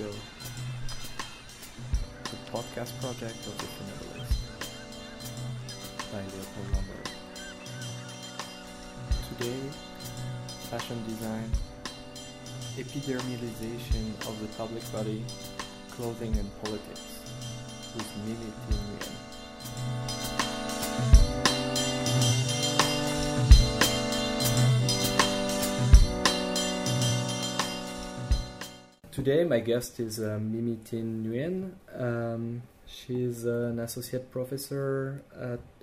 Archipelago, the podcast project of the Funambulist, by Leopold Lambert. Today, fashion design, epidermalization of the public body, clothing and politics, with Mimi Thi Nguyen. Today, my guest is Mimi Thi Nguyen. She's an associate professor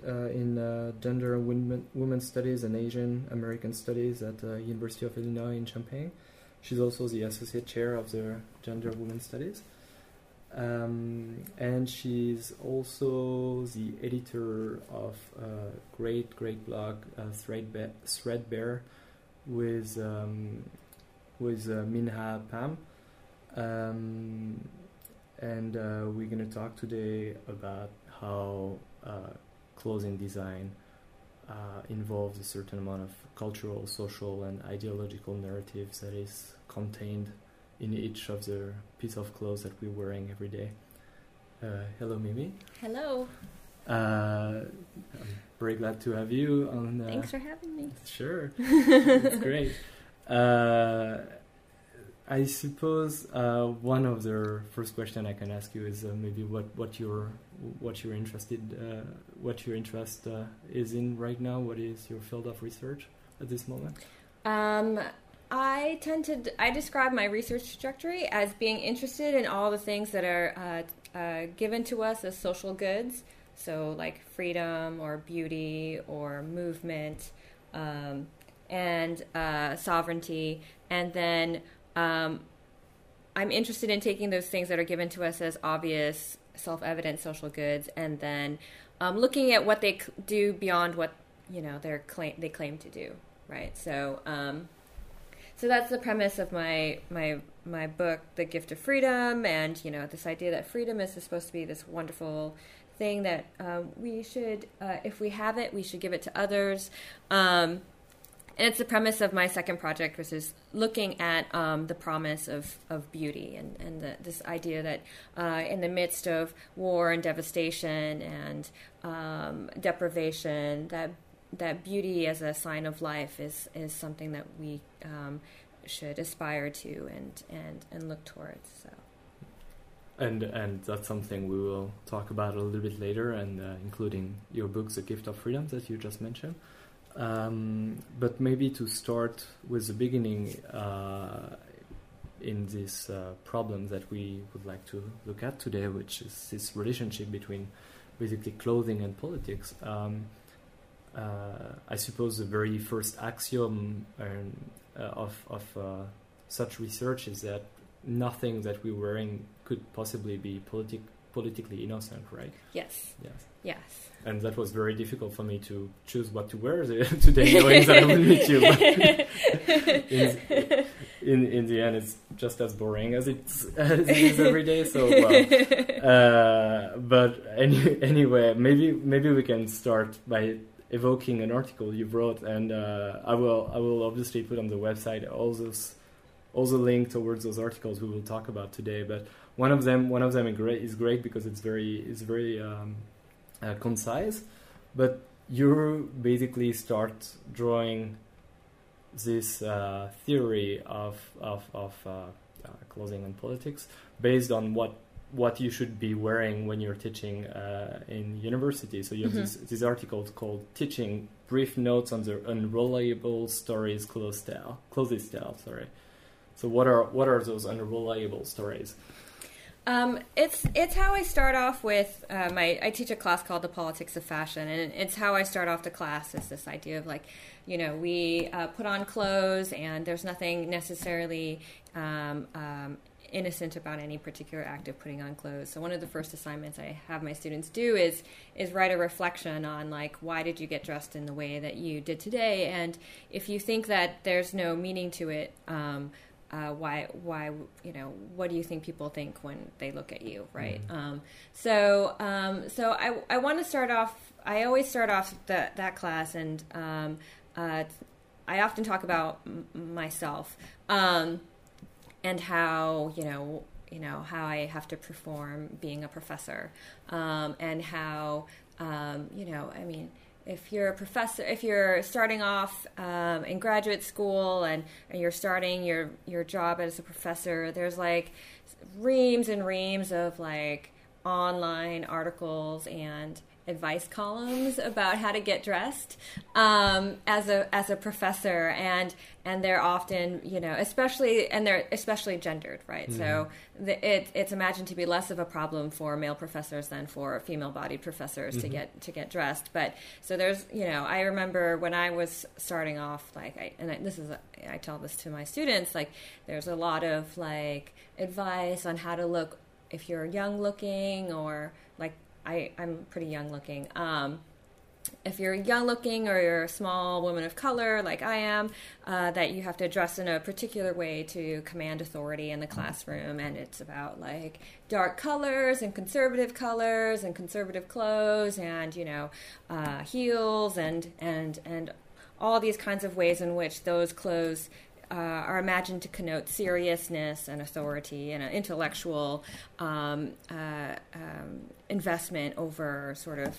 in gender and women's studies and Asian American studies at the University of Illinois in Champaign. She's also the associate chair of the gender and women's studies. And she's also the editor of a great blog, Threadbear, with Minh-Ha Pham. And we're going to talk today about how clothing design involves a certain amount of cultural, social, and ideological narratives that is contained in each of the piece of clothes that we're wearing every day. Hello, Mimi. Hello. I'm very glad to have you on. Thanks for having me. Sure. It's great. I suppose one of the first question I can ask you is maybe what your interest is in right now. What is your field of research at this moment? I describe my research trajectory as being interested in all the things that are given to us as social goods, so like freedom or beauty or movement and sovereignty, and then. I'm interested in taking those things that are given to us as obvious, self-evident social goods, and then looking at what they do beyond what they claim to do, right? So, so that's the premise of my book, The Gift of Freedom, and this idea that freedom is supposed to be this wonderful thing that we should, if we have it, we should give it to others. And it's the premise of my second project, which is looking at the promise of beauty and this idea that in the midst of war and devastation and deprivation, that beauty as a sign of life is something that we should aspire to and look towards. So. And that's something we will talk about a little bit later, and including your book, The Gift of Freedom, that you just mentioned. But maybe to start with the beginning in this problem that we would like to look at today, which is this relationship between basically clothing and politics. I suppose the very first axiom of such research is that nothing that we're wearing could possibly be politically innocent, right? Yes. And that was very difficult for me to choose what to wear today, knowing that I would meet you. in the end, it's just as boring as it is every day. So, well. But anyway, maybe we can start by evoking an article you wrote, and I will obviously put on the website all the link towards those articles we will talk about today, but. One of them is great because it's very concise, but you basically start drawing this theory of clothing and politics based on what you should be wearing when you're teaching in university. So you have this article called "Teaching Brief Notes on the Unreliable Stories Clothing Style." Sorry. So what are those unreliable stories? It's how I start off with I teach a class called The Politics of Fashion, and it's how I start off the class is this idea of we put on clothes and there's nothing necessarily innocent about any particular act of putting on clothes. So one of the first assignments I have my students do is write a reflection on why did you get dressed in the way that you did today, and if you think that there's no meaning to it. Why? What do you think people think when they look at you, right? Mm-hmm. So I want to start off. I always start off that class, and I often talk about myself and how you know, how I have to perform being a professor, and how, you know, I mean, if you're a professor, if you're starting off in graduate school and you're starting your job as a professor, there's like reams and reams of like online articles and advice columns about how to get dressed as a professor, and they're often, you know, especially gendered, right? Mm-hmm. So it's imagined to be less of a problem for male professors than for female-bodied professors, mm-hmm. to get dressed. But so there's, you know, I remember when I was starting off, like, I tell this to my students, like, there's a lot of like advice on how to look if you're young looking, or like, I'm pretty young looking. If you're young looking or you're a small woman of color like I am, that you have to dress in a particular way to command authority in the classroom. And it's about like dark colors and conservative clothes and, you know, heels and all these kinds of ways in which those clothes are imagined to connote seriousness and authority and an intellectual investment over sort of,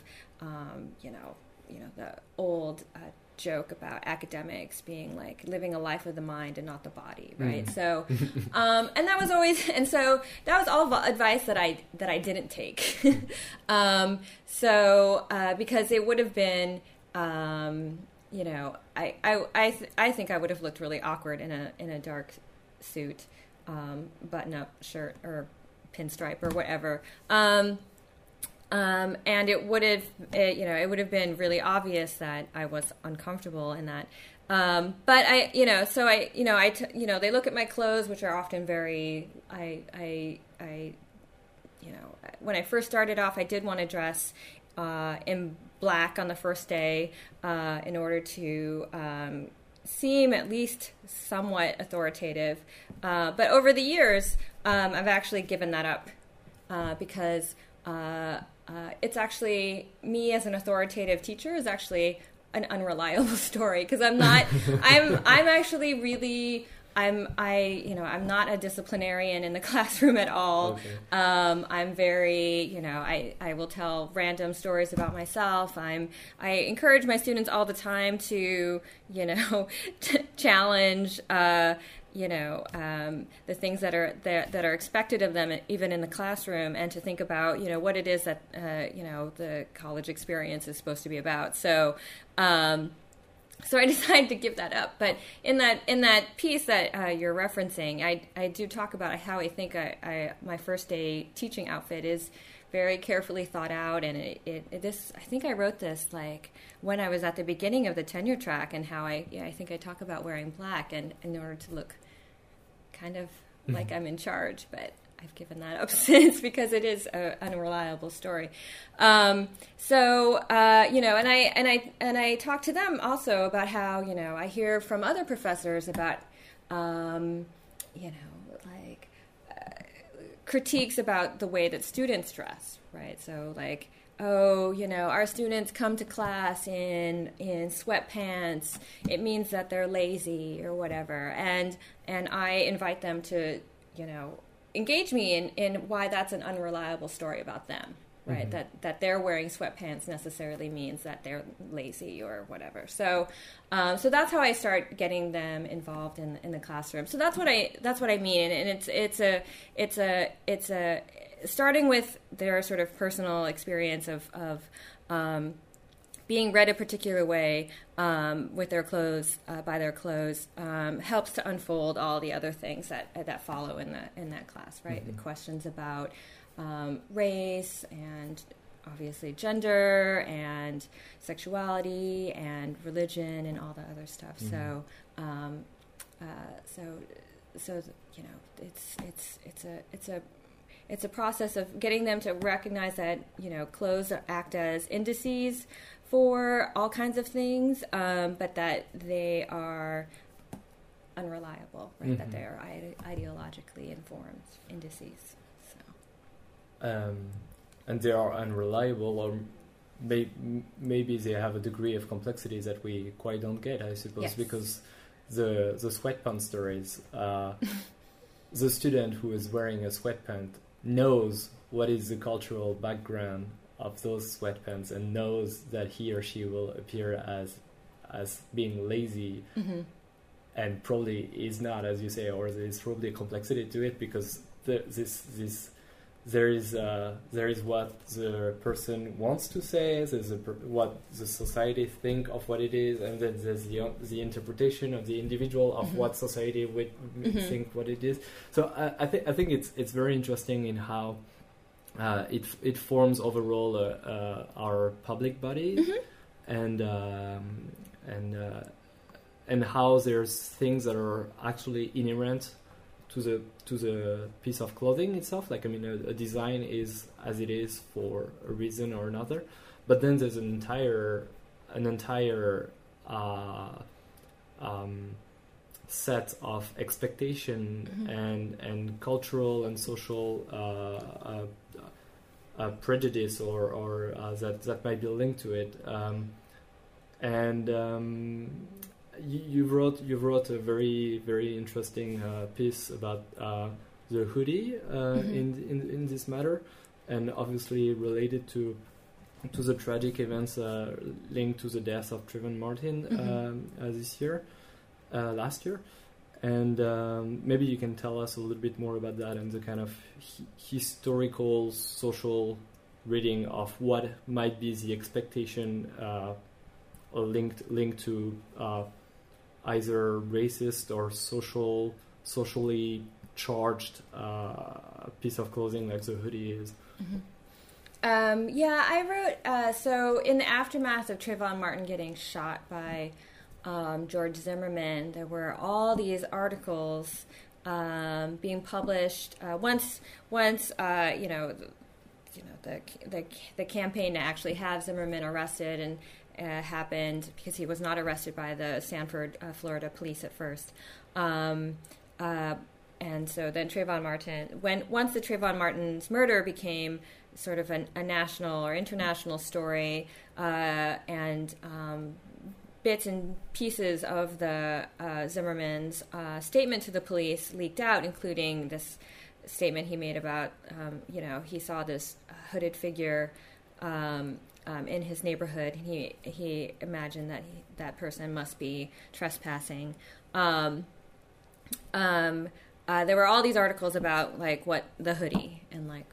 you know, the old joke about academics being like living a life of the mind and not the body, right? Mm. So, so that was all advice that I didn't take, because it would have been. You know, I think I would have looked really awkward in a dark suit, button-up shirt or pinstripe or whatever. And it would have been really obvious that I was uncomfortable in that. But I, you know, so I, you know, you know, they look at my clothes, which are often very, I, you know, when I first started off, I did want to dress in black on the first day in order to seem at least somewhat authoritative. But over the years, I've actually given that up because it's actually, me as an authoritative teacher is actually an unreliable story, because I'm not, I'm actually really... I'm not a disciplinarian in the classroom at all. Okay. I'm very, you know, I will tell random stories about myself. I encourage my students all the time to, you know, challenge, you know, the things that are expected of them, even in the classroom, and to think about, you know, what it is that, you know, the college experience is supposed to be about. So, so I decided to give that up. But in that piece that you're referencing, I do talk about how I think my first day teaching outfit is very carefully thought out, and I think I wrote this like when I was at the beginning of the tenure track, and how I think I talk about wearing black and in order to look kind of like I'm in charge, but I've given that up since because it is an unreliable story. You know, and I talk to them also about how, you know, I hear from other professors about, you know, like critiques about the way that students dress, right? So like, oh, you know, our students come to class in sweatpants. It means that they're lazy or whatever. And I invite them to, you know, engage me in why that's an unreliable story about them, right? Mm-hmm. That they're wearing sweatpants necessarily means that they're lazy or whatever. So, so that's how I start getting them involved in the classroom. So that's what I mean, and it's starting with their sort of personal experience of being read a particular way with their clothes, by their clothes, helps to unfold all the other things that follow in that class, right? Mm-hmm. The questions about race and obviously gender and sexuality and religion and all the other stuff. Mm-hmm. So, so you know, it's a process of getting them to recognize that, you know, clothes act as indices for all kinds of things, but that they are unreliable, right? Mm-hmm. That they are ideologically informed indices. So, and they are unreliable, or maybe they have a degree of complexity that we quite don't get, I suppose, yes. Because the sweatpants stories. the student who is wearing a sweatpants knows what is the cultural background of those sweatpants and knows that he or she will appear as being lazy, mm-hmm. and probably is not, as you say, or there is probably a complexity to it because there is what the person wants to say, there's what the society think of what it is, and then there's the interpretation of the individual of mm-hmm. what society would mm-hmm. think what it is. So I think it's very interesting in how it forms overall our public body, mm-hmm. And how there's things that are actually inherent to the piece of clothing itself. Like, I mean, a design is as it is for a reason or another, but then there's an entire set of expectation, mm-hmm. and cultural and social prejudice or that might be linked to it. You wrote a very, very interesting piece about the hoodie mm-hmm. in this matter, and obviously related to the tragic events linked to the death of Trayvon Martin mm-hmm. Last year, and maybe you can tell us a little bit more about that and the kind of historical, social reading of what might be the expectation linked to either racist or socially charged piece of clothing like the hoodie is. Mm-hmm. I wrote, so in the aftermath of Trayvon Martin getting shot by George Zimmerman, there were all these articles being published. The campaign to actually have Zimmerman arrested and happened because he was not arrested by the Sanford, Florida police at first. And so then Trayvon Martin, once the Trayvon Martin's murder became sort of a national or international story, and bits and pieces of the Zimmerman's statement to the police leaked out, including this statement he made about, he saw this hooded figure in his neighborhood, and he imagined that that person must be trespassing. There were all these articles about like what the hoodie and like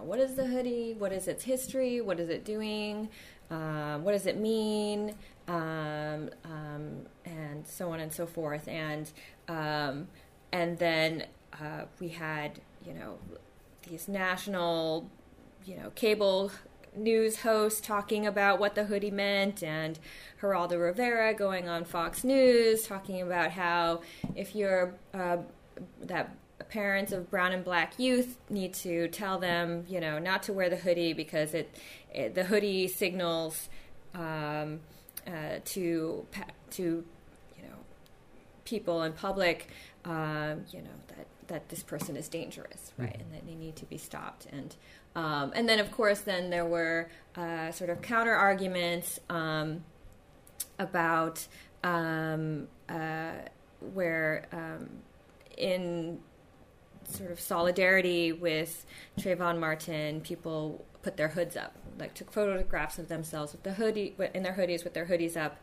what is the hoodie, what is its history, what is it doing, what does it mean, and so on and so forth. And then we had these national cable news host talking about what the hoodie meant, and Geraldo Rivera going on Fox News talking about how if you're that parents of brown and black youth need to tell them not to wear the hoodie because the hoodie signals to people in public that this person is dangerous, right? Mm-hmm. And that they need to be stopped. And then, of course, there were sort of counter arguments about where, in sort of solidarity with Trayvon Martin, people put their hoods up, like took photographs of themselves with the hoodie in their hoodies, with their hoodies up.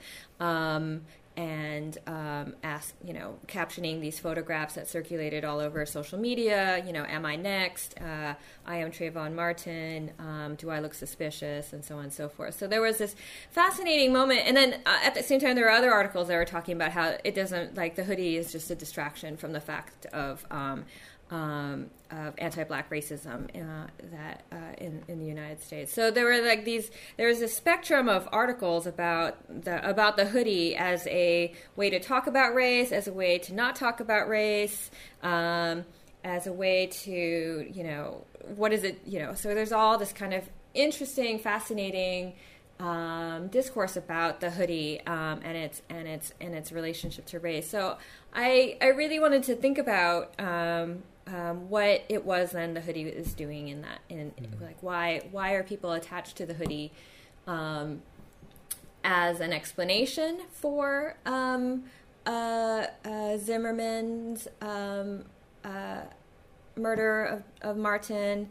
Captioning these photographs that circulated all over social media, am I next? I am Trayvon Martin. Do I look suspicious? And so on and so forth. So there was this fascinating moment. And then at the same time, there were other articles that were talking about how it doesn't, like the hoodie is just a distraction from the fact of anti-black racism in the United States. So there were like there was a spectrum of articles about the hoodie as a way to talk about race, as a way to not talk about race, as a way to what is it So there's all this kind of interesting, fascinating discourse about the hoodie and its relationship to race. So I really wanted to think about what it was then the hoodie is doing in that, and mm-hmm. like why are people attached to the hoodie as an explanation for Zimmerman's murder of Martin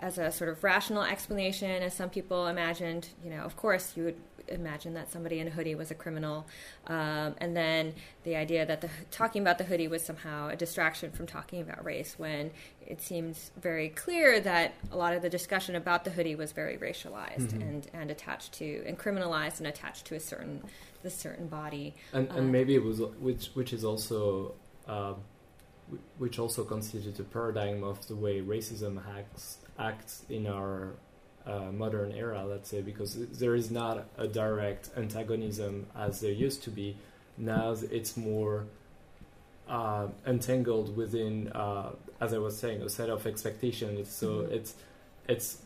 as a sort of rational explanation, as some people imagined. You know, of course, you would imagine that somebody in a hoodie was a criminal. And then the idea that talking about the hoodie was somehow a distraction from talking about race, when it seems very clear that a lot of the discussion about the hoodie was very racialized and attached to, and criminalized and attached to a certain body. And maybe it was, which also constitutes a paradigm of the way racism acts in our modern era, let's say, because there is not a direct antagonism as there used to be. Now it's more entangled within, as I was saying, a set of expectations. So it's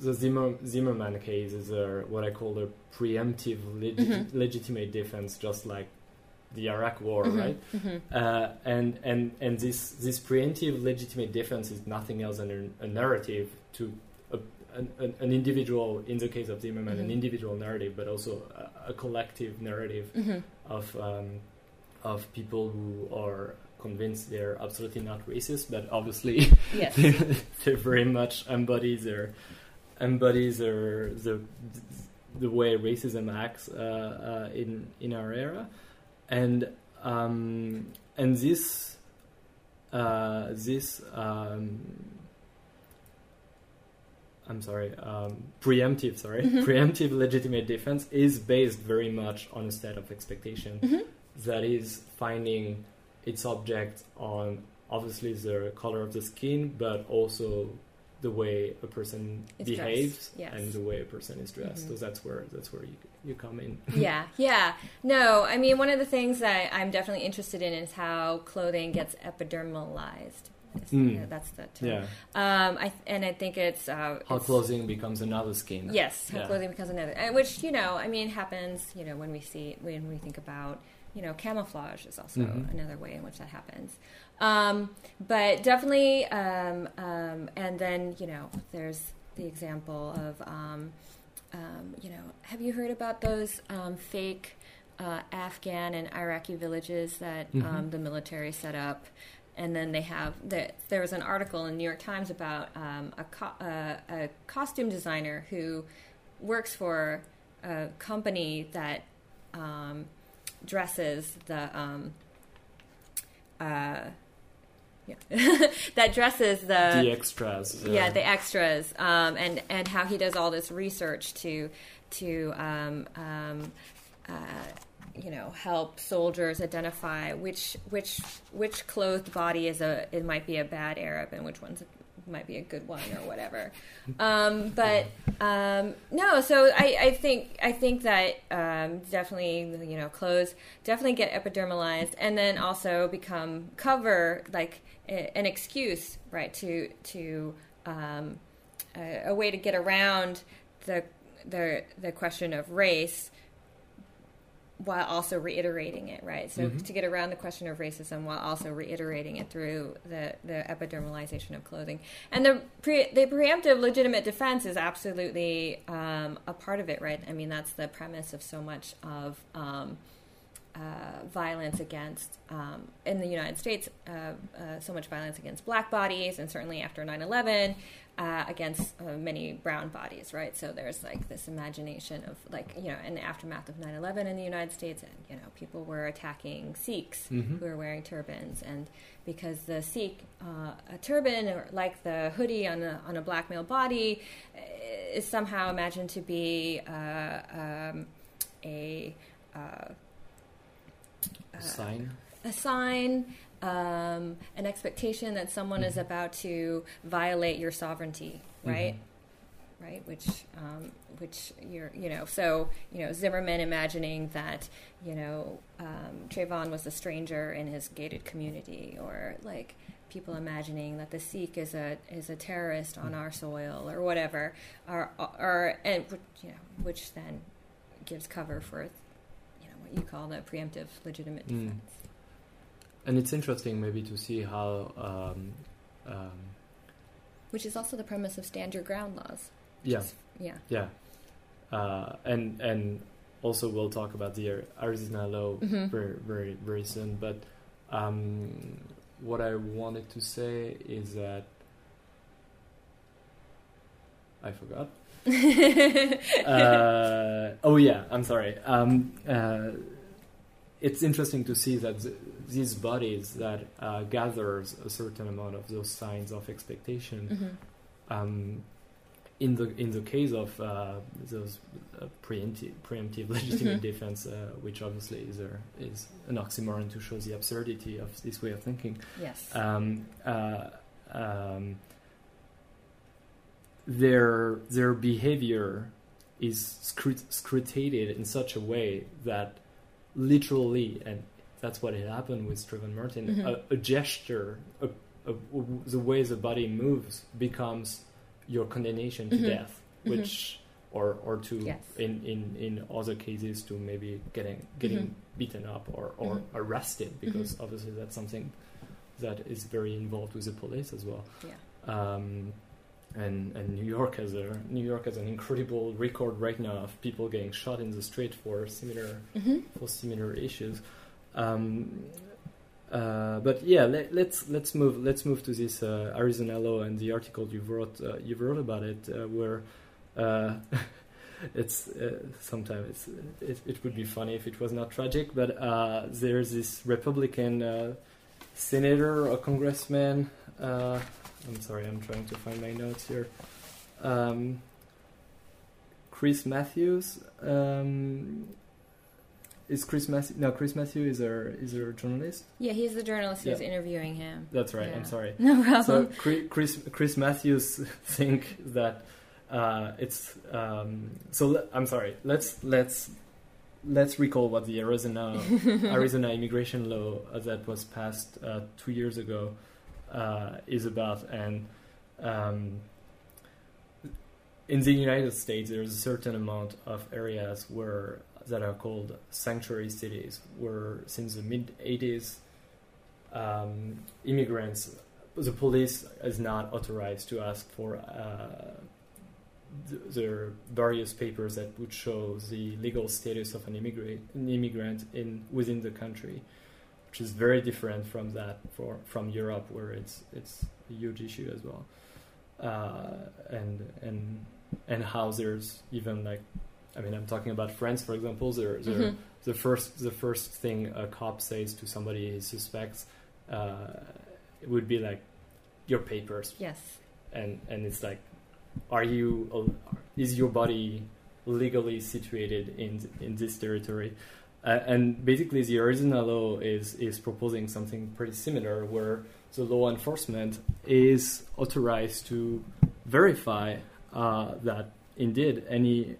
the Zimmerman case is what I call a preemptive legitimate defense, just like the Iraq War, right? And this preemptive legitimate defense is nothing else than a narrative to an individual, in the case of Zimmerman, an individual narrative, but also a collective narrative of people who are convinced they're absolutely not racist, but obviously they very much embody the way racism acts in our era, and preemptive legitimate defense is based very much on a set of expectation that is finding its object on obviously the color of the skin, but also the way a person behaves and the way a person is dressed. So that's where you come in. Yeah. No, I mean, one of the things that I'm definitely interested in is how clothing gets epidermalized. Yeah, that's the term. Yeah. I think it's... how clothing becomes another skin. Yes, how clothing becomes another. Which, happens, when we think about, camouflage is also another way in which that happens. But definitely, and then, there's the example of, have you heard about those fake Afghan and Iraqi villages that the military set up? And then they have there was an article in the New York Times about a costume designer who works for a company that dresses that dresses the extras. The extras, and how he does all this research to help soldiers identify which clothed body it might be a bad Arab and which ones might be a good one or whatever. So I think that definitely clothes definitely get epidermalized and then also become cover like an excuse, right, to a way to get around the question of race, while also reiterating it, right? So to get around the question of racism while also reiterating it through the epidermalization of clothing. And the preemptive legitimate defense is absolutely a part of it, right? I mean, that's the premise of so much of violence against, in the United States, so much violence against black bodies, and certainly after 9/11, against many brown bodies, right? So there's like this imagination of in the aftermath of 9/11 in the United States, and people were attacking Sikhs who were wearing turbans, and because the Sikh a turban or like the hoodie on a black male body is somehow imagined to be a sign, an expectation that someone is about to violate your sovereignty, right? Right, which you're, Zimmerman imagining that, Trayvon was a stranger in his gated community, or like people imagining that the Sikh is a terrorist on our soil or whatever, which then gives cover for you call that preemptive legitimate defense. And it's interesting maybe to see how... which is also the premise of stand your ground laws. Yeah. Yeah. And also we'll talk about the Arizona law very, very, very soon, but what I wanted to say is that I forgot. I'm sorry. It's interesting to see that these bodies that gathers a certain amount of those signs of expectation, mm-hmm. In the case of those preemptive legitimate mm-hmm. defense, which obviously is an oxymoron to show the absurdity of this way of thinking. Yes. Their behavior is scrutated in such a way that literally, and that's what had happened with Trayvon Martin, mm-hmm. a gesture, the way the body moves becomes your condemnation to mm-hmm. death, which mm-hmm. or to yes. in other cases to maybe getting mm-hmm. beaten up or mm-hmm. arrested, because mm-hmm. obviously that's something that is very involved with the police as well. Yeah. And New York has an incredible record right now of people getting shot in the street for similar mm-hmm. Issues. But yeah, let's move to this Arizanello and the article you wrote about it, where it's sometimes it would be funny if it was not tragic, but there's this Republican senator or congressman. I'm sorry, I'm trying to find my notes here. Chris Matthews. Chris Matthews is a journalist. Yeah, he's the journalist who's interviewing him. That's right, yeah. I'm sorry. No problem. So Chris Matthews think that it's... I'm sorry, let's recall what the Arizona immigration law that was passed 2 years ago is about. And in the United States, there's a certain amount of areas that are called sanctuary cities, where since the mid-80s, immigrants, the police is not authorized to ask for the various papers that would show the legal status of an immigrant within the country, which is very different from that from Europe, where it's a huge issue as well, and how there's even like. I mean, I'm talking about France, for example. Mm-hmm. The first thing a cop says to somebody he suspects would be like, "Your papers." Yes. And it's like, is your body legally situated in this territory? And basically, the original law is proposing something pretty similar, where the law enforcement is authorized to verify that. Indeed,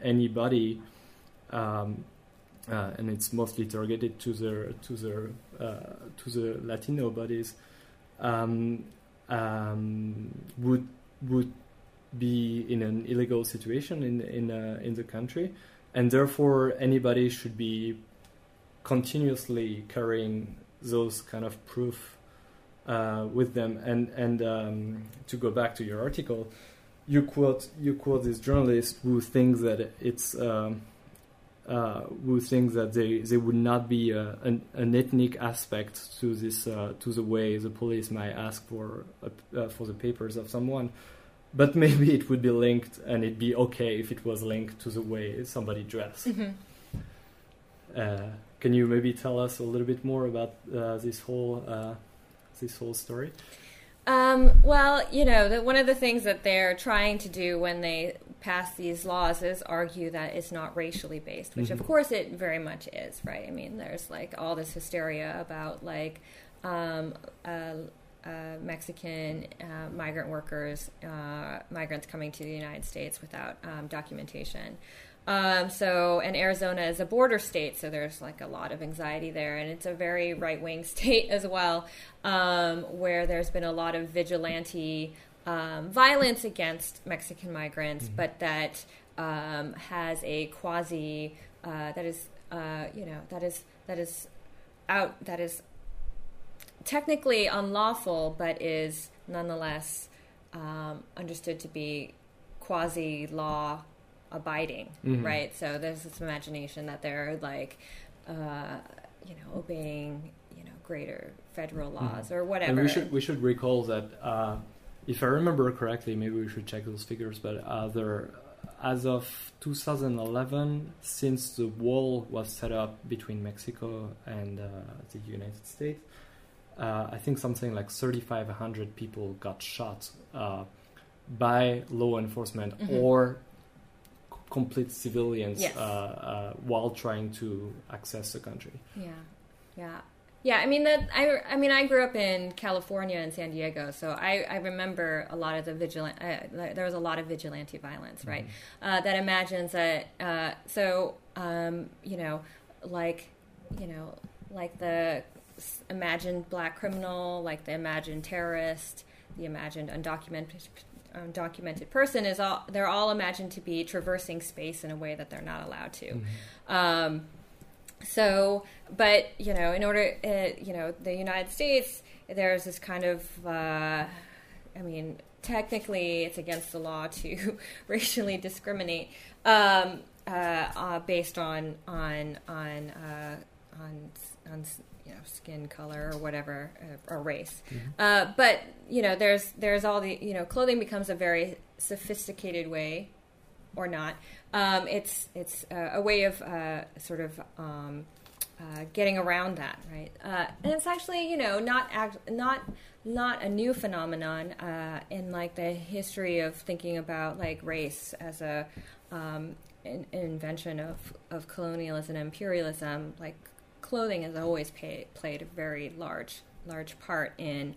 anybody, and it's mostly targeted to the Latino bodies, would be in an illegal situation in the country, and therefore anybody should be continuously carrying those kind of proof with them. And to go back to your article. You quote this journalist who thinks that they would not be an ethnic aspect to this to the way the police might ask for the papers of someone, but maybe it would be linked and it'd be okay if it was linked to the way somebody dressed. Mm-hmm. Can you maybe tell us a little bit more about this whole story? Well, you know, one of the things that they're trying to do when they pass these laws is argue that it's not racially based, which mm-hmm. of course it very much is, right? I mean, there's like all this hysteria about like Mexican migrant workers, migrants coming to the United States without documentation. And Arizona is a border state, so there's like a lot of anxiety there, and it's a very right-wing state as well, where there's been a lot of vigilante violence against Mexican migrants, mm-hmm. but that has a quasi that is technically unlawful, but is nonetheless understood to be quasi-law abiding, mm-hmm. right? So there's this imagination that they're like, obeying, greater federal laws or whatever. And we should recall that, if I remember correctly, maybe we should check those figures, but as of 2011, since the wall was set up between Mexico and the United States, I think something like 3,500 people got shot by law enforcement or complete civilians while trying to access the country. Yeah. I mean, I grew up in California and San Diego, so I remember a lot of the there was a lot of vigilante violence, right? That imagines that. Like the imagined black criminal, like the imagined terrorist, the imagined undocumented person they're all imagined to be traversing space in a way that they're not allowed to. So the United States, there's this kind of, technically it's against the law to racially discriminate based on skin color or whatever, or race. But there's all the, clothing becomes a very sophisticated way, or not. It's a way of getting around that, right? And it's actually, not a new phenomenon in like the history of thinking about like race as a an invention of colonialism and imperialism. Like clothing has always played a very large part in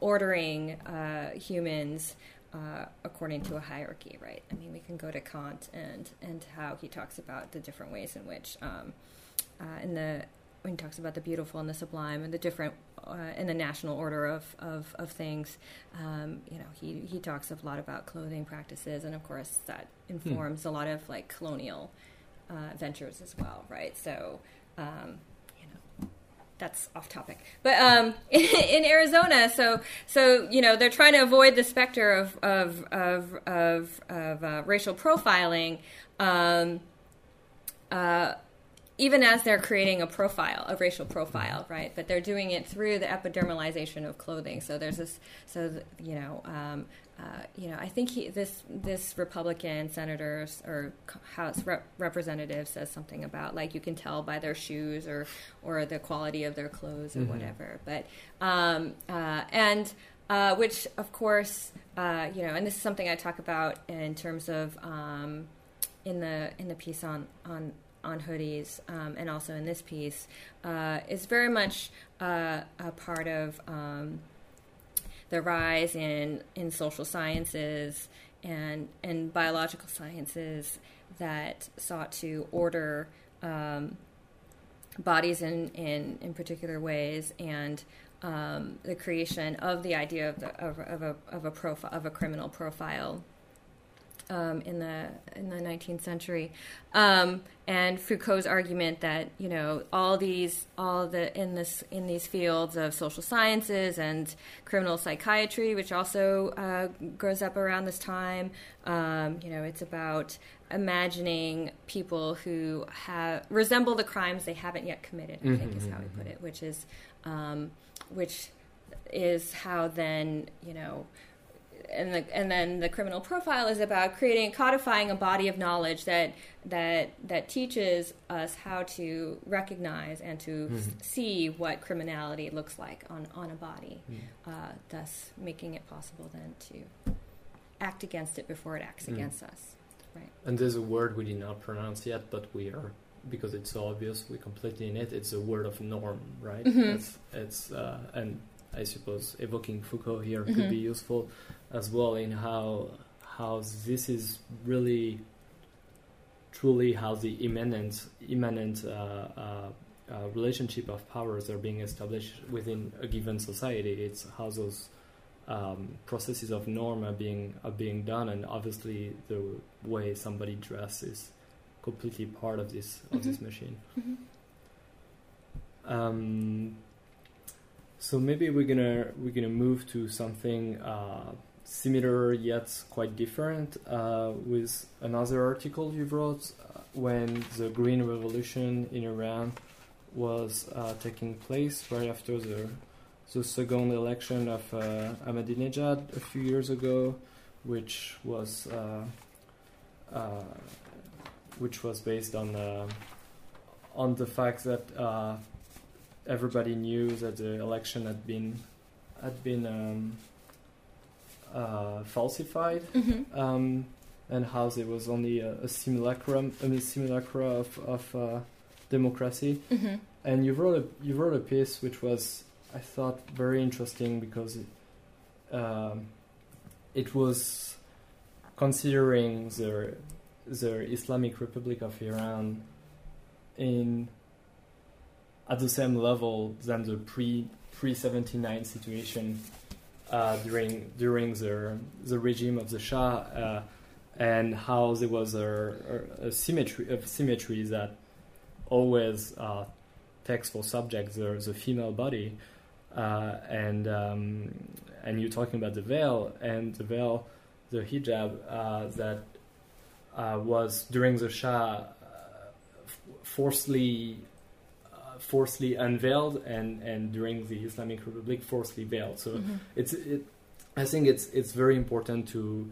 ordering humans according to a hierarchy, right? I mean, we can go to Kant and how he talks about the different ways in which, when he talks about the beautiful and the sublime and the different and the national order of things, he talks a lot about clothing practices, and of course that informs a lot of like colonial ventures as well, right? So. That's off topic, but in Arizona, so they're trying to avoid the specter of racial profiling, even as they're creating a racial profile, right? But they're doing it through the epidermalization of clothing. So there's this, I think this Republican senator or House representative says something about like you can tell by their shoes or the quality of their clothes or whatever. But which of course and this is something I talk about in terms of in the piece on hoodies and also in this piece is very much a part of. The rise in social sciences and biological sciences that sought to order bodies in particular ways, and the creation of the idea of a criminal profile in the 19th century, and Foucault's argument that in these fields of social sciences and criminal psychiatry, which also grows up around this time, it's about imagining people who resemble the crimes they haven't yet committed. I think is how he put it, which is how then And then the criminal profile is about codifying a body of knowledge that teaches us how to recognize and to see what criminality looks like on a body, thus making it possible then to act against it before it acts against us. Right. And there's a word we did not pronounce yet, but we are, because it's so obvious, we're completely in it. It's a word of norm, right? And I suppose evoking Foucault here could be useful as well in how this is really truly how the immanent relationship of powers are being established within a given society. It's how those processes of norm are being done, and obviously the way somebody dresses is completely part of this this machine. So maybe we're gonna move to something similar yet quite different with another article you wrote when the Green Revolution in Iran was taking place right after the second election of Ahmadinejad a few years ago, which was based on the fact that everybody knew that the election had been falsified, mm-hmm. And how there was only a simulacra of democracy. Mm-hmm. And you wrote a piece which was, I thought, very interesting because it was considering the Islamic Republic of Iran at the same level than the pre-79 situation during the regime of the Shah, and how there was a symmetry that always takes for subject the female body, and you're talking about the veil, the hijab that was during the Shah forcefully unveiled, and during the Islamic Republic forcefully veiled. So mm-hmm. I think it's very important to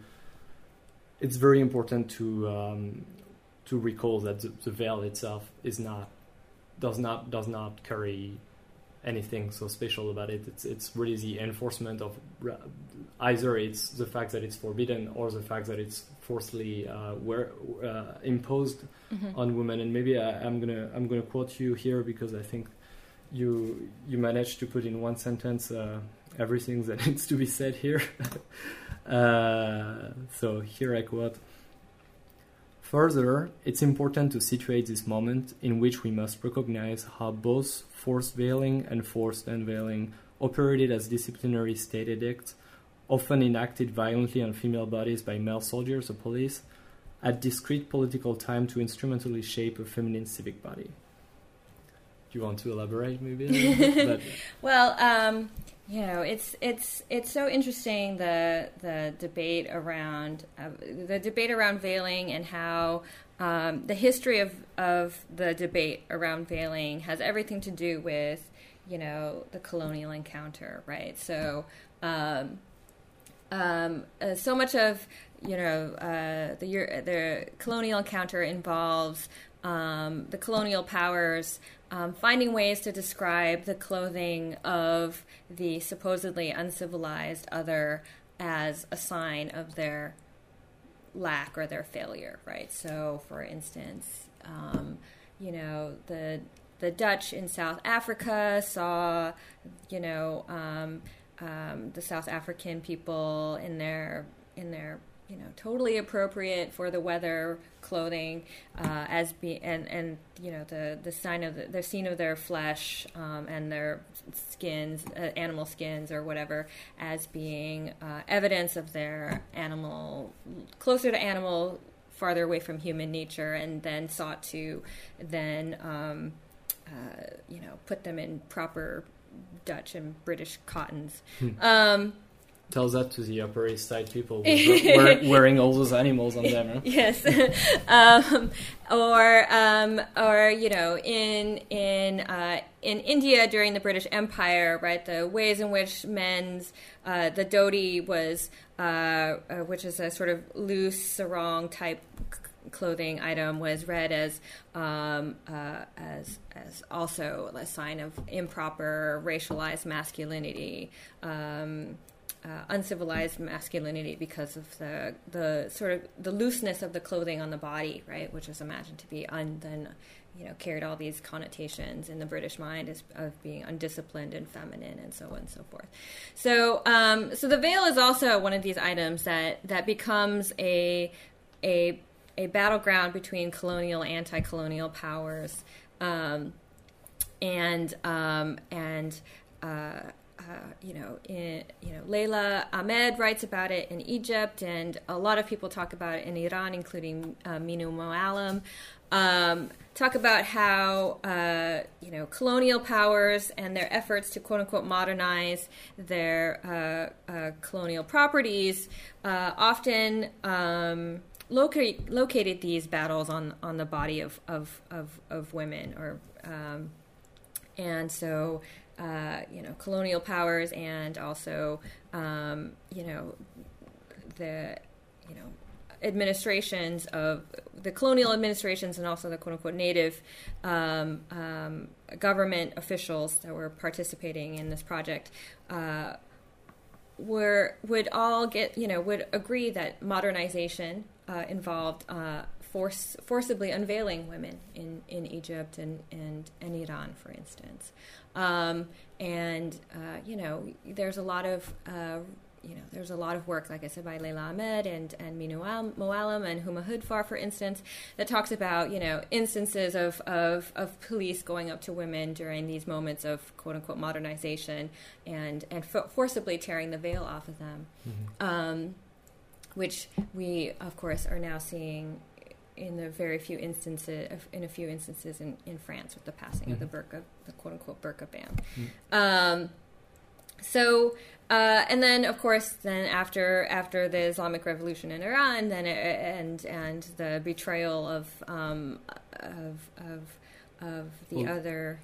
recall that the veil itself does not carry anything so special about it. It's really the enforcement of either it's the fact that it's forbidden or the fact that it's forcibly imposed mm-hmm. on women. And maybe I'm gonna quote you here because I think you managed to put in one sentence everything that needs to be said here. So here I quote. Further, it's important to situate this moment in which we must recognize how both forced veiling and forced unveiling operated as disciplinary state edicts, often enacted violently on female bodies by male soldiers or police, at discrete political time to instrumentally shape a feminine civic body. Do you want to elaborate maybe? Well, you know, it's so interesting the debate around veiling and how the history of the debate around veiling has everything to do with, you know, the colonial encounter, right? So so much of, you know, the colonial encounter involves the colonial powers finding ways to describe the clothing of the supposedly uncivilized other as a sign of their lack or their failure, right? So, for instance, you know, the Dutch in South Africa saw, you know, the South African people in their you know, totally appropriate for the weather clothing, and you know, the sign of the scene of their flesh and their skins, animal skins or whatever, as being evidence of their animal, closer to animal, farther away from human nature, and then sought to you know, put them in proper Dutch and British cottons. Tells that to the Upper East Side people wearing all those animals on them. Huh? Yes, or you know, in India during the British Empire, right? The ways in which men's the dhoti was, which is a sort of loose sarong type clothing item, was read as also a sign of improper racialized masculinity. Uncivilized masculinity because of the sort of the looseness of the clothing on the body, right, which was imagined to be then, you know, carried all these connotations in the British mind as of being undisciplined and feminine, and so on and so forth. So, so the veil is also one of these items that becomes a battleground between colonial, anti-colonial powers, you know, Leila Ahmed writes about it in Egypt, and a lot of people talk about it in Iran, including Minoo Moallem. Talk about how, you know, colonial powers and their efforts to quote-unquote modernize their colonial properties often located these battles on the body of women, or And so, colonial powers and also, the colonial administrations and also the quote-unquote native government officials that were participating in this project would agree that modernization involved forcibly unveiling women in Egypt and Iran, for instance. There's a lot of work, like I said, by Leila Ahmed and Minoo Moallem and Huma Hudfar, for instance, that talks about, instances of police going up to women during these moments of quote-unquote modernization and forcibly tearing the veil off of them, which we, of course, are now seeing in a few instances in France with the passing of the quote-unquote burqa ban. And then, of course, after the Islamic Revolution in Iran, and the betrayal of the other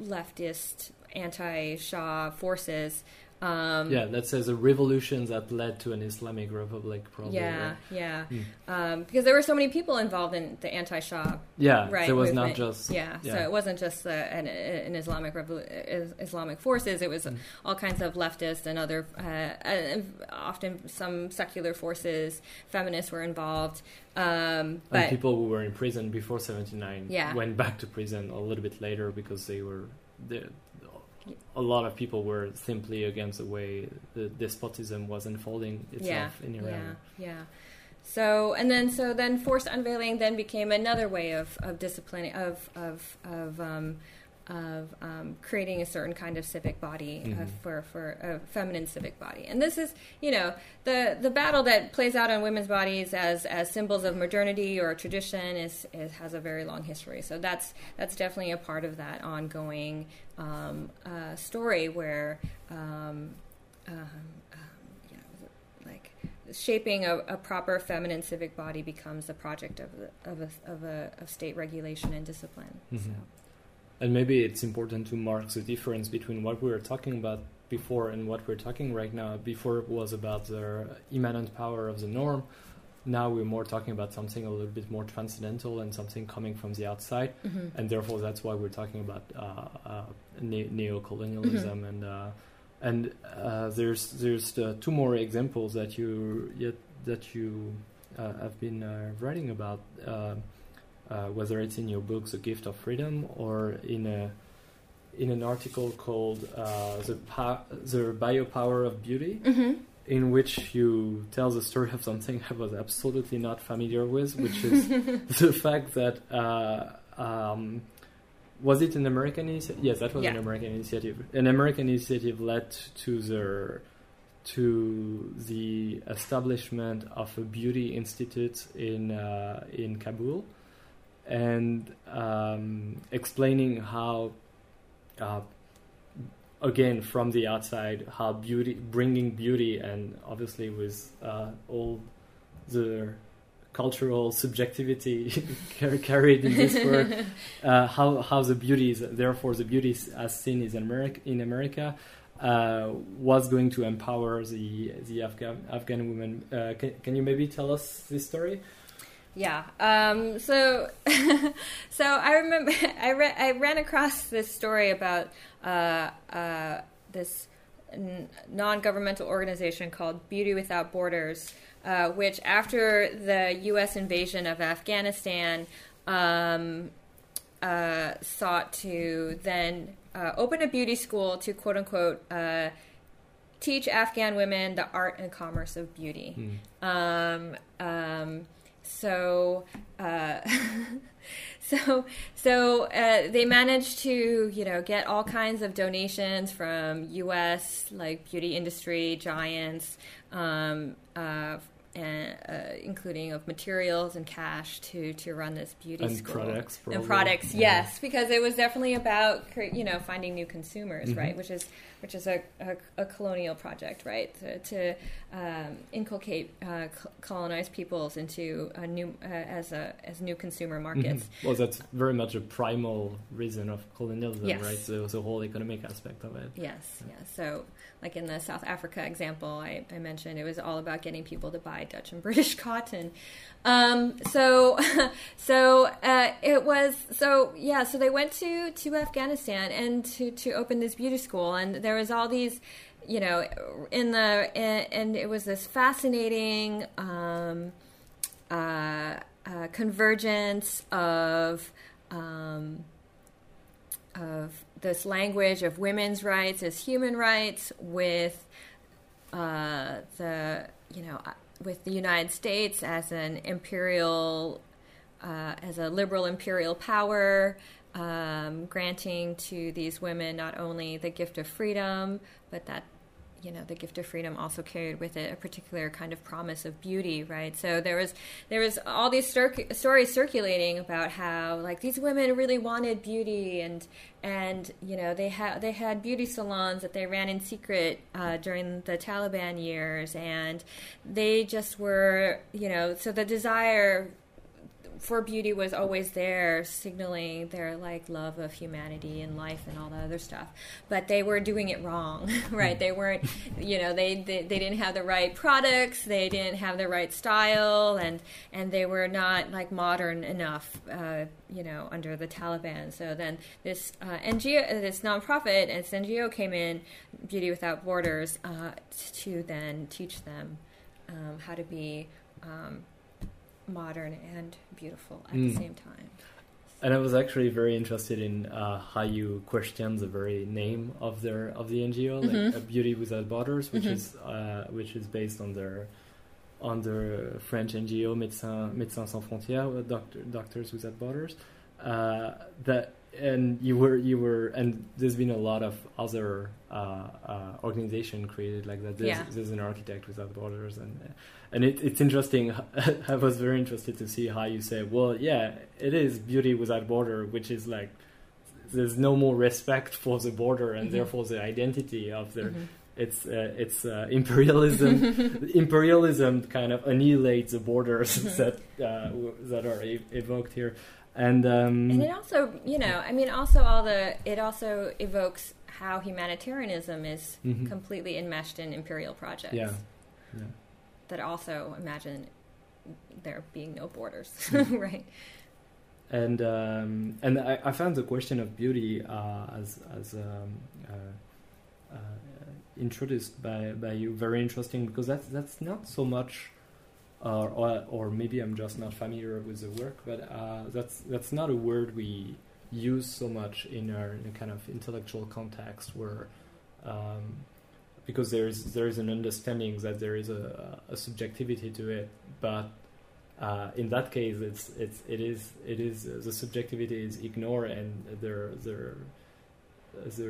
leftist anti-Shah forces. That says the revolutions that led to an Islamic Republic, probably. Because there were so many people involved in the anti-Shah. So it wasn't just an Islamic forces. It was all kinds of leftists and other, often some secular forces. Feminists were involved. And people who were in prison before 1979 went back to prison a little bit later because they were there. A lot of people were simply against the way the despotism was unfolding itself in Iran. So then forced unveiling then became another way of disciplining, of creating a certain kind of civic body for a feminine civic body. And this is, the battle that plays out on women's bodies as symbols of modernity or tradition has a very long history. So that's definitely a part of that ongoing story where shaping a proper feminine civic body becomes the project of state regulation and discipline. And maybe it's important to mark the difference between what we were talking about before and what we're talking right now. Before it was about the immanent power of the norm. Now we're more talking about something a little bit more transcendental and something coming from the outside. And therefore, that's why we're talking about neo-colonialism. And there's two more examples that you have been writing about. Whether it's in your book, The Gift of Freedom, or in an article called The Biopower of Beauty, in which you tell the story of something I was absolutely not familiar with, which is the fact that, was it an American initiative? Yes, that was an American initiative. An American initiative led to the establishment of a beauty institute in Kabul, and explaining how, again from the outside, how bringing beauty and obviously with all the cultural subjectivity carried in this work, how the beauty is, therefore the beauty as seen is in America was going to empower the Afghan women. Can you maybe tell us this story? So I remember I ran across this story about this non-governmental organization called Beauty Without Borders, which after the U.S. invasion of Afghanistan sought to then open a beauty school to quote-unquote teach Afghan women the art and commerce of beauty. So they managed to, get all kinds of donations from U.S. beauty industry giants, and including of materials and cash to run this beauty and school. Products, probably. And products, yeah. Yes, because it was definitely about finding new consumers, mm-hmm. right? Which is a colonial project, right? To inculcate colonized peoples into a new as new consumer markets. Mm-hmm. Well, that's very much a primal reason of colonialism, yes. right? So the whole economic aspect of it. Yes, yeah. So, like in the South Africa example I mentioned, it was all about getting people to buy Dutch and British cotton. So they went to Afghanistan and to open this beauty school, and there was all these, and it was this fascinating convergence of this language of women's rights as human rights with with the United States as an imperial, as a liberal imperial power, granting to these women not only the gift of freedom, but that, the gift of freedom also carried with it a particular kind of promise of beauty, right? So there was all these stories circulating about how like these women really wanted beauty, and they had beauty salons that they ran in secret during the Taliban years, and they just were, so the desire for beauty was always there, signaling their like love of humanity and life and all the other stuff, but they were doing it wrong, right? They weren't, they didn't have the right products, they didn't have the right style, and they were not like modern enough, under the Taliban. So then this NGO came in, Beauty Without Borders, to then teach them how to be modern and beautiful at the same time. And I was actually very interested in how you question the very name of the NGO, like mm-hmm. Beauty Without Borders, which mm-hmm. is based on the French NGO Médecins Sans Frontières, Doctors Without Borders. And there's been a lot of other organization created like that. There's an Architect Without Borders, and it's interesting. I was very interested to see how you say, well, yeah, it is Beauty Without Border, which is like there's no more respect for the border and mm-hmm. therefore the identity of the. Mm-hmm. It's imperialism. Imperialism kind of annihilates the borders mm-hmm. that are evoked here. And it also, it also evokes how humanitarianism is mm-hmm. completely enmeshed in imperial projects that also imagine there being no borders, mm-hmm. right? And I found the question of beauty as introduced by you very interesting, because that's not so much. Or maybe I'm just not familiar with the work, but that's not a word we use so much in a kind of intellectual context, where because there is an understanding that there is a subjectivity to it, but in that case it is the subjectivity is ignored, and their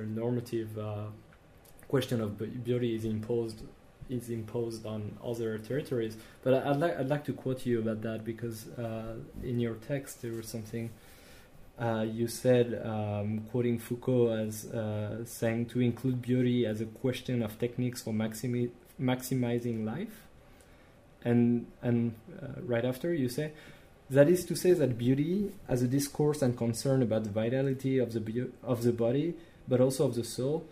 normative question of beauty is imposed on other territories. But I'd like to quote you about that, because in your text there was something you said, quoting Foucault as saying, to include beauty as a question of techniques for maximizing life, and right after you say, that is to say that beauty as a discourse and concern about the vitality of the body, but also of the soul,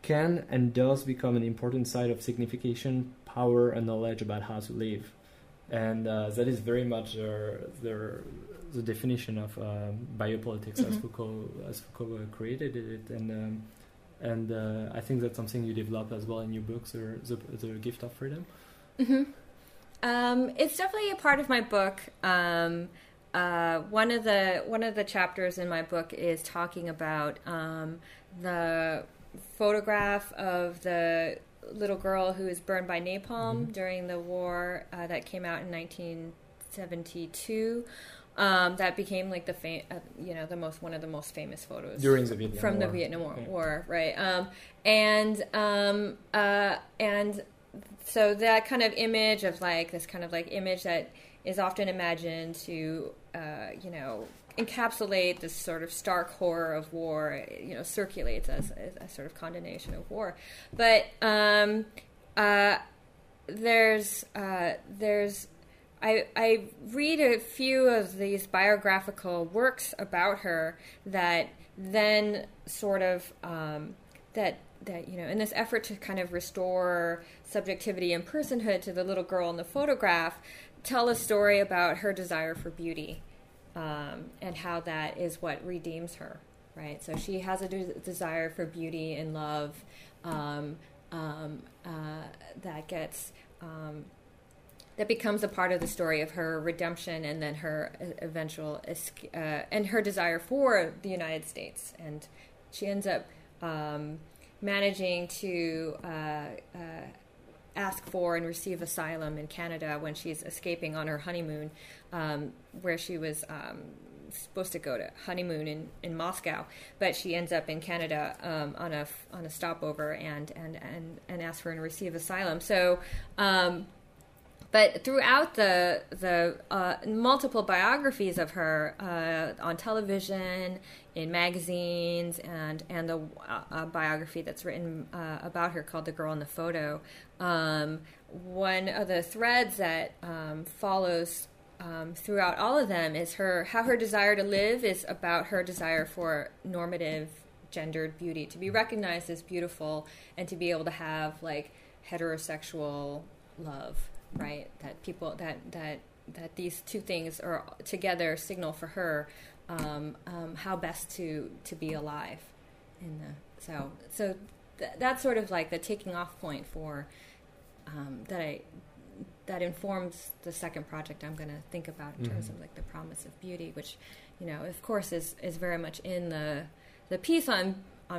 can and does become an important side of signification, power, and knowledge about how to live. And that is very much the definition of biopolitics mm-hmm. as Foucault created it. And I think that's something you develop as well in your books, or the Gift of Freedom. Mm-hmm. It's definitely a part of my book. One of the chapters in my book is talking about the photograph of the little girl who was burned by napalm mm-hmm. during the war that came out in 1972. That became like one of the most famous photos during the Vietnam War. The Vietnam War, right? And so that kind of image of like this kind of like image that is often imagined to, you know, encapsulate this sort of stark horror of war, you know, circulates as a sort of condemnation of war. But I read a few of these biographical works about her that then sort of that, you know, in this effort to kind of restore subjectivity and personhood to the little girl in the photograph, tell a story about her desire for beauty, and how that is what redeems her, right? So she has a desire for beauty and love that gets that becomes a part of the story of her redemption, and then her eventual and her desire for the United States, and she ends up managing to ask for and receive asylum in Canada when she's escaping on her honeymoon, where she was supposed to go to honeymoon in Moscow, but she ends up in Canada on a stopover and asks for and receive asylum. So. But throughout the multiple biographies of her on television, in magazines, and the biography that's written about her called "The Girl in the Photo," one of the threads that follows throughout all of them is how her desire to live is about her desire for normative, gendered beauty, to be recognized as beautiful, and to be able to have like heterosexual love. Right, that people that these two things are together signal for her how best to be alive. In the that's sort of like the taking off point for that informs the second project I'm going to think about in terms of like the promise of beauty, which, you know, of course is very much in the piece on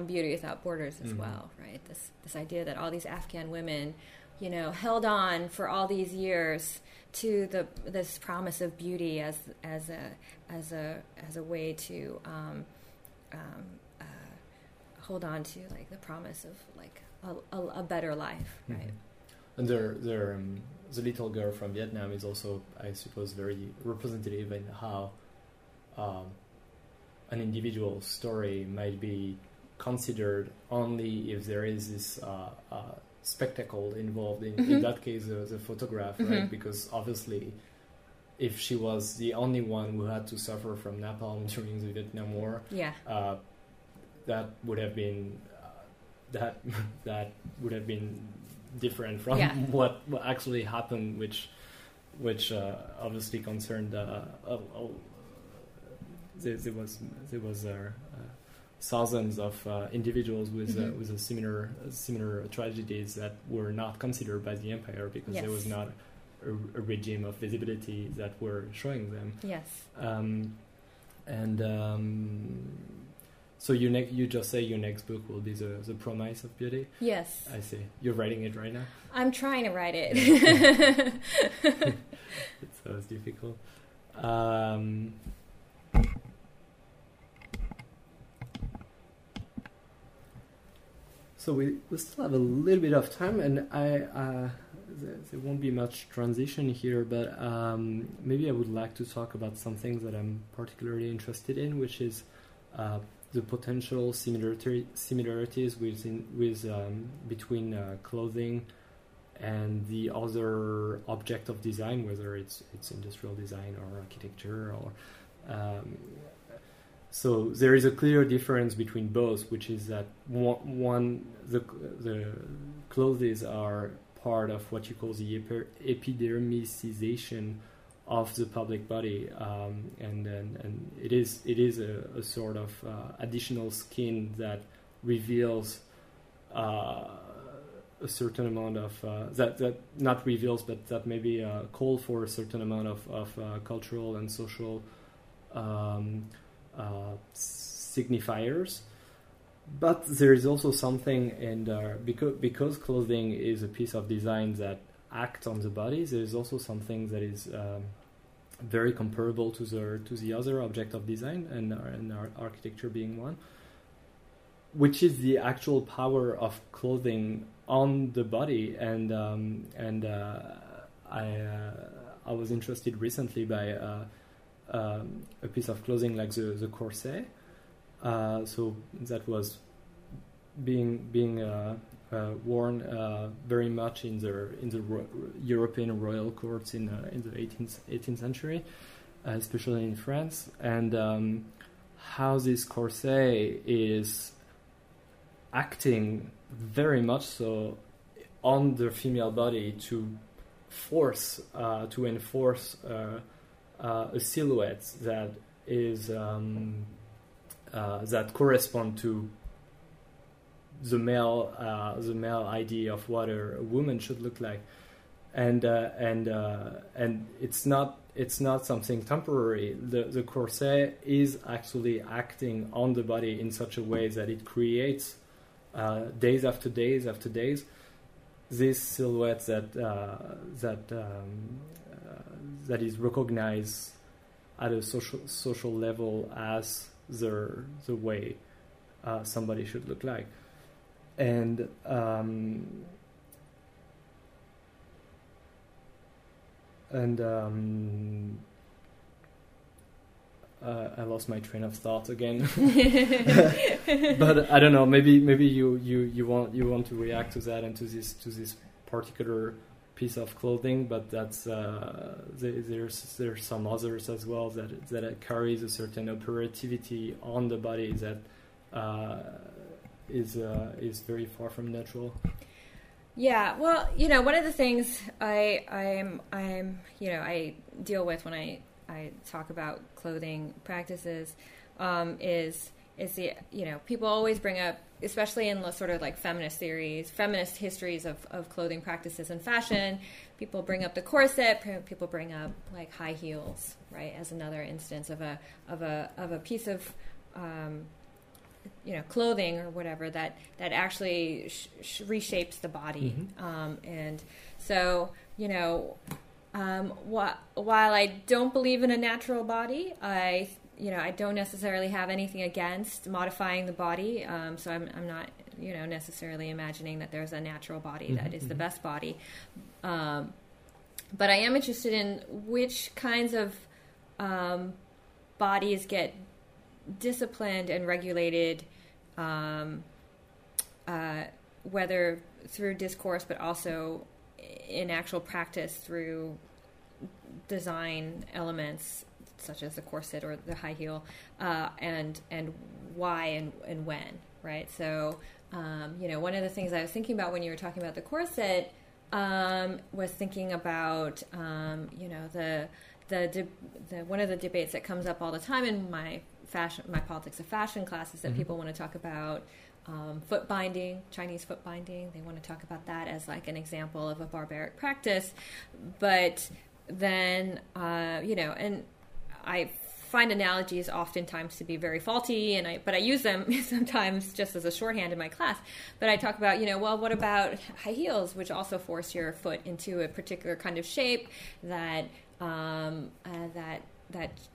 Beauty Without Borders as well. Right, this idea that all these Afghan women, you know, held on for all these years to this promise of beauty as a way to hold on to like the promise of like a better life, right? And the little girl from Vietnam is also, I suppose, very representative in how an individual story might be considered only if there is this. Spectacle involved in that case, the photograph, right? Because obviously, if she was the only one who had to suffer from napalm during the Vietnam War, that would have been that would have been different from what actually happened, which obviously concerned. There was thousands of individuals with similar tragedies that were not considered by the empire because there was not a regime of visibility that were showing them. So you just say your next book will be the Promise of Beauty? Yes. I see. You're writing it right now? I'm trying to write it. It sounds difficult. So we still have a little bit of time, and there won't be much transition here, but maybe I would like to talk about some things that I'm particularly interested in, which is the potential similarities between clothing and the other object of design, whether it's industrial design or architecture or. So there is a clear difference between both, which is that the clothes are part of what you call the epidermicization of the public body, and it is a sort of additional skin that reveals a certain amount of that not reveals, but that maybe call for a certain amount of cultural and social. Signifiers, but there is also something, and because clothing is a piece of design that acts on the body, there is also something that is very comparable to the other object of design, and architecture being one, which is the actual power of clothing on the body. And I was interested recently by a piece of clothing like the corset. So that was being worn very much in the European royal courts in the 18th century, especially in France, and how this corset is acting very much so on the female body to force to enforce a silhouette that is that correspond to the male idea of what a woman should look like, and it's not something temporary. The corset is actually acting on the body in such a way that it creates days after days after days this silhouette that is recognized at a social level as the way somebody should look like. And I lost my train of thought again. But I don't know. Maybe you want to react to that and to this particular piece of clothing. But that's there's some others as well that it carries a certain operativity on the body that is very far from natural. Yeah, well, you know, one of the things I deal with when I talk about clothing practices is the, you know, people always bring up, especially in sort of like feminist theories, feminist histories of clothing practices and fashion, people bring up the corset, people bring up like high heels, right, as another instance of a piece of clothing or whatever that actually reshapes the body. Mm-hmm. And so, you know, while I don't believe in a natural body, I don't necessarily have anything against modifying the body. So I'm not, you know, necessarily imagining that there's a natural body that mm-hmm. is the best body. But I am interested in which kinds of bodies get disciplined and regulated, whether through discourse, but also in actual practice through design elements such as the corset or the high heel, and why and when, right? So, one of the things I was thinking about when you were talking about the corset was thinking about, the one of the debates that comes up all the time in my fashion, my politics of fashion classes, that mm-hmm. people want to talk about foot binding, Chinese foot binding. They want to talk about that as like an example of a barbaric practice. But then, and I find analogies oftentimes to be very faulty, but I use them sometimes just as a shorthand in my class. But I talk about, what about high heels, which also force your foot into a particular kind of shape that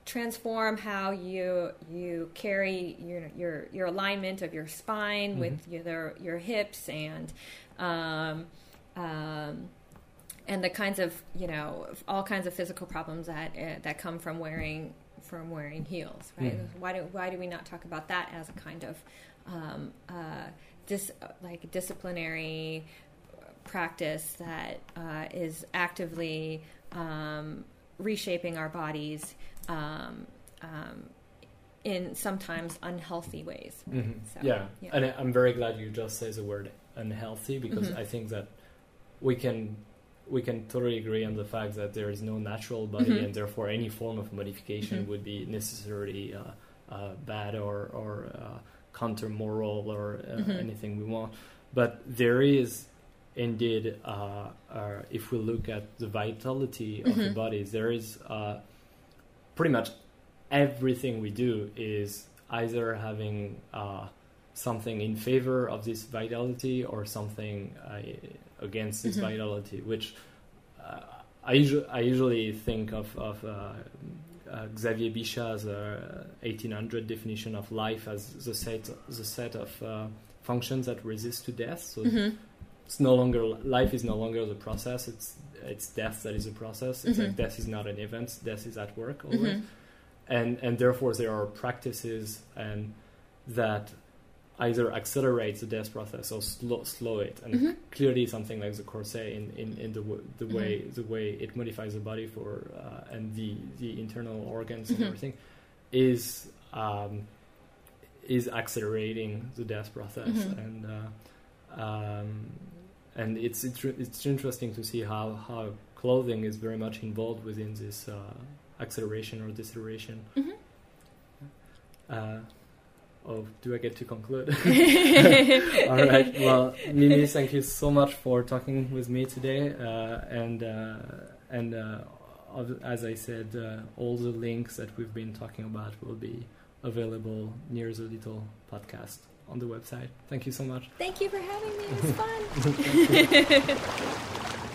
transform how you carry your alignment of your spine mm-hmm. with your hips and the kinds of all kinds of physical problems that come from wearing heels, right? Mm-hmm. Why do we not talk about that as a kind of disciplinary practice that is actively reshaping our bodies in sometimes unhealthy ways, right? Mm-hmm. So, yeah, and I'm very glad you just say the word unhealthy, because mm-hmm. I think that we can totally agree on the fact that there is no natural body mm-hmm. and therefore any form of modification mm-hmm. would be necessarily bad or counter-moral or mm-hmm. anything we want. But there is indeed, if we look at the vitality of mm-hmm. the body, there is pretty much everything we do is either having something in favor of this vitality or something against this mm-hmm. vitality, which I usually think of Xavier Bichat's 1800 definition of life as the set of functions that resist to death. So mm-hmm. it's no longer, life is no longer the process. It's death that is the process. It's mm-hmm. like death is not an event. Death is at work always, mm-hmm. and therefore there are practices and that either accelerate the death process or slow it. And mm-hmm. clearly something like the corset in the mm-hmm. way it modifies the body for and the internal organs mm-hmm. and everything is accelerating the death process mm-hmm. And it's interesting to see how clothing is very much involved within this acceleration or deceleration. Mm-hmm. Do I get to conclude? All right. Well, Mimi, thank you so much for talking with me today. As I said, all the links that we've been talking about will be available near the little podcast on the website. Thank you so much. Thank you for having me. It was fun.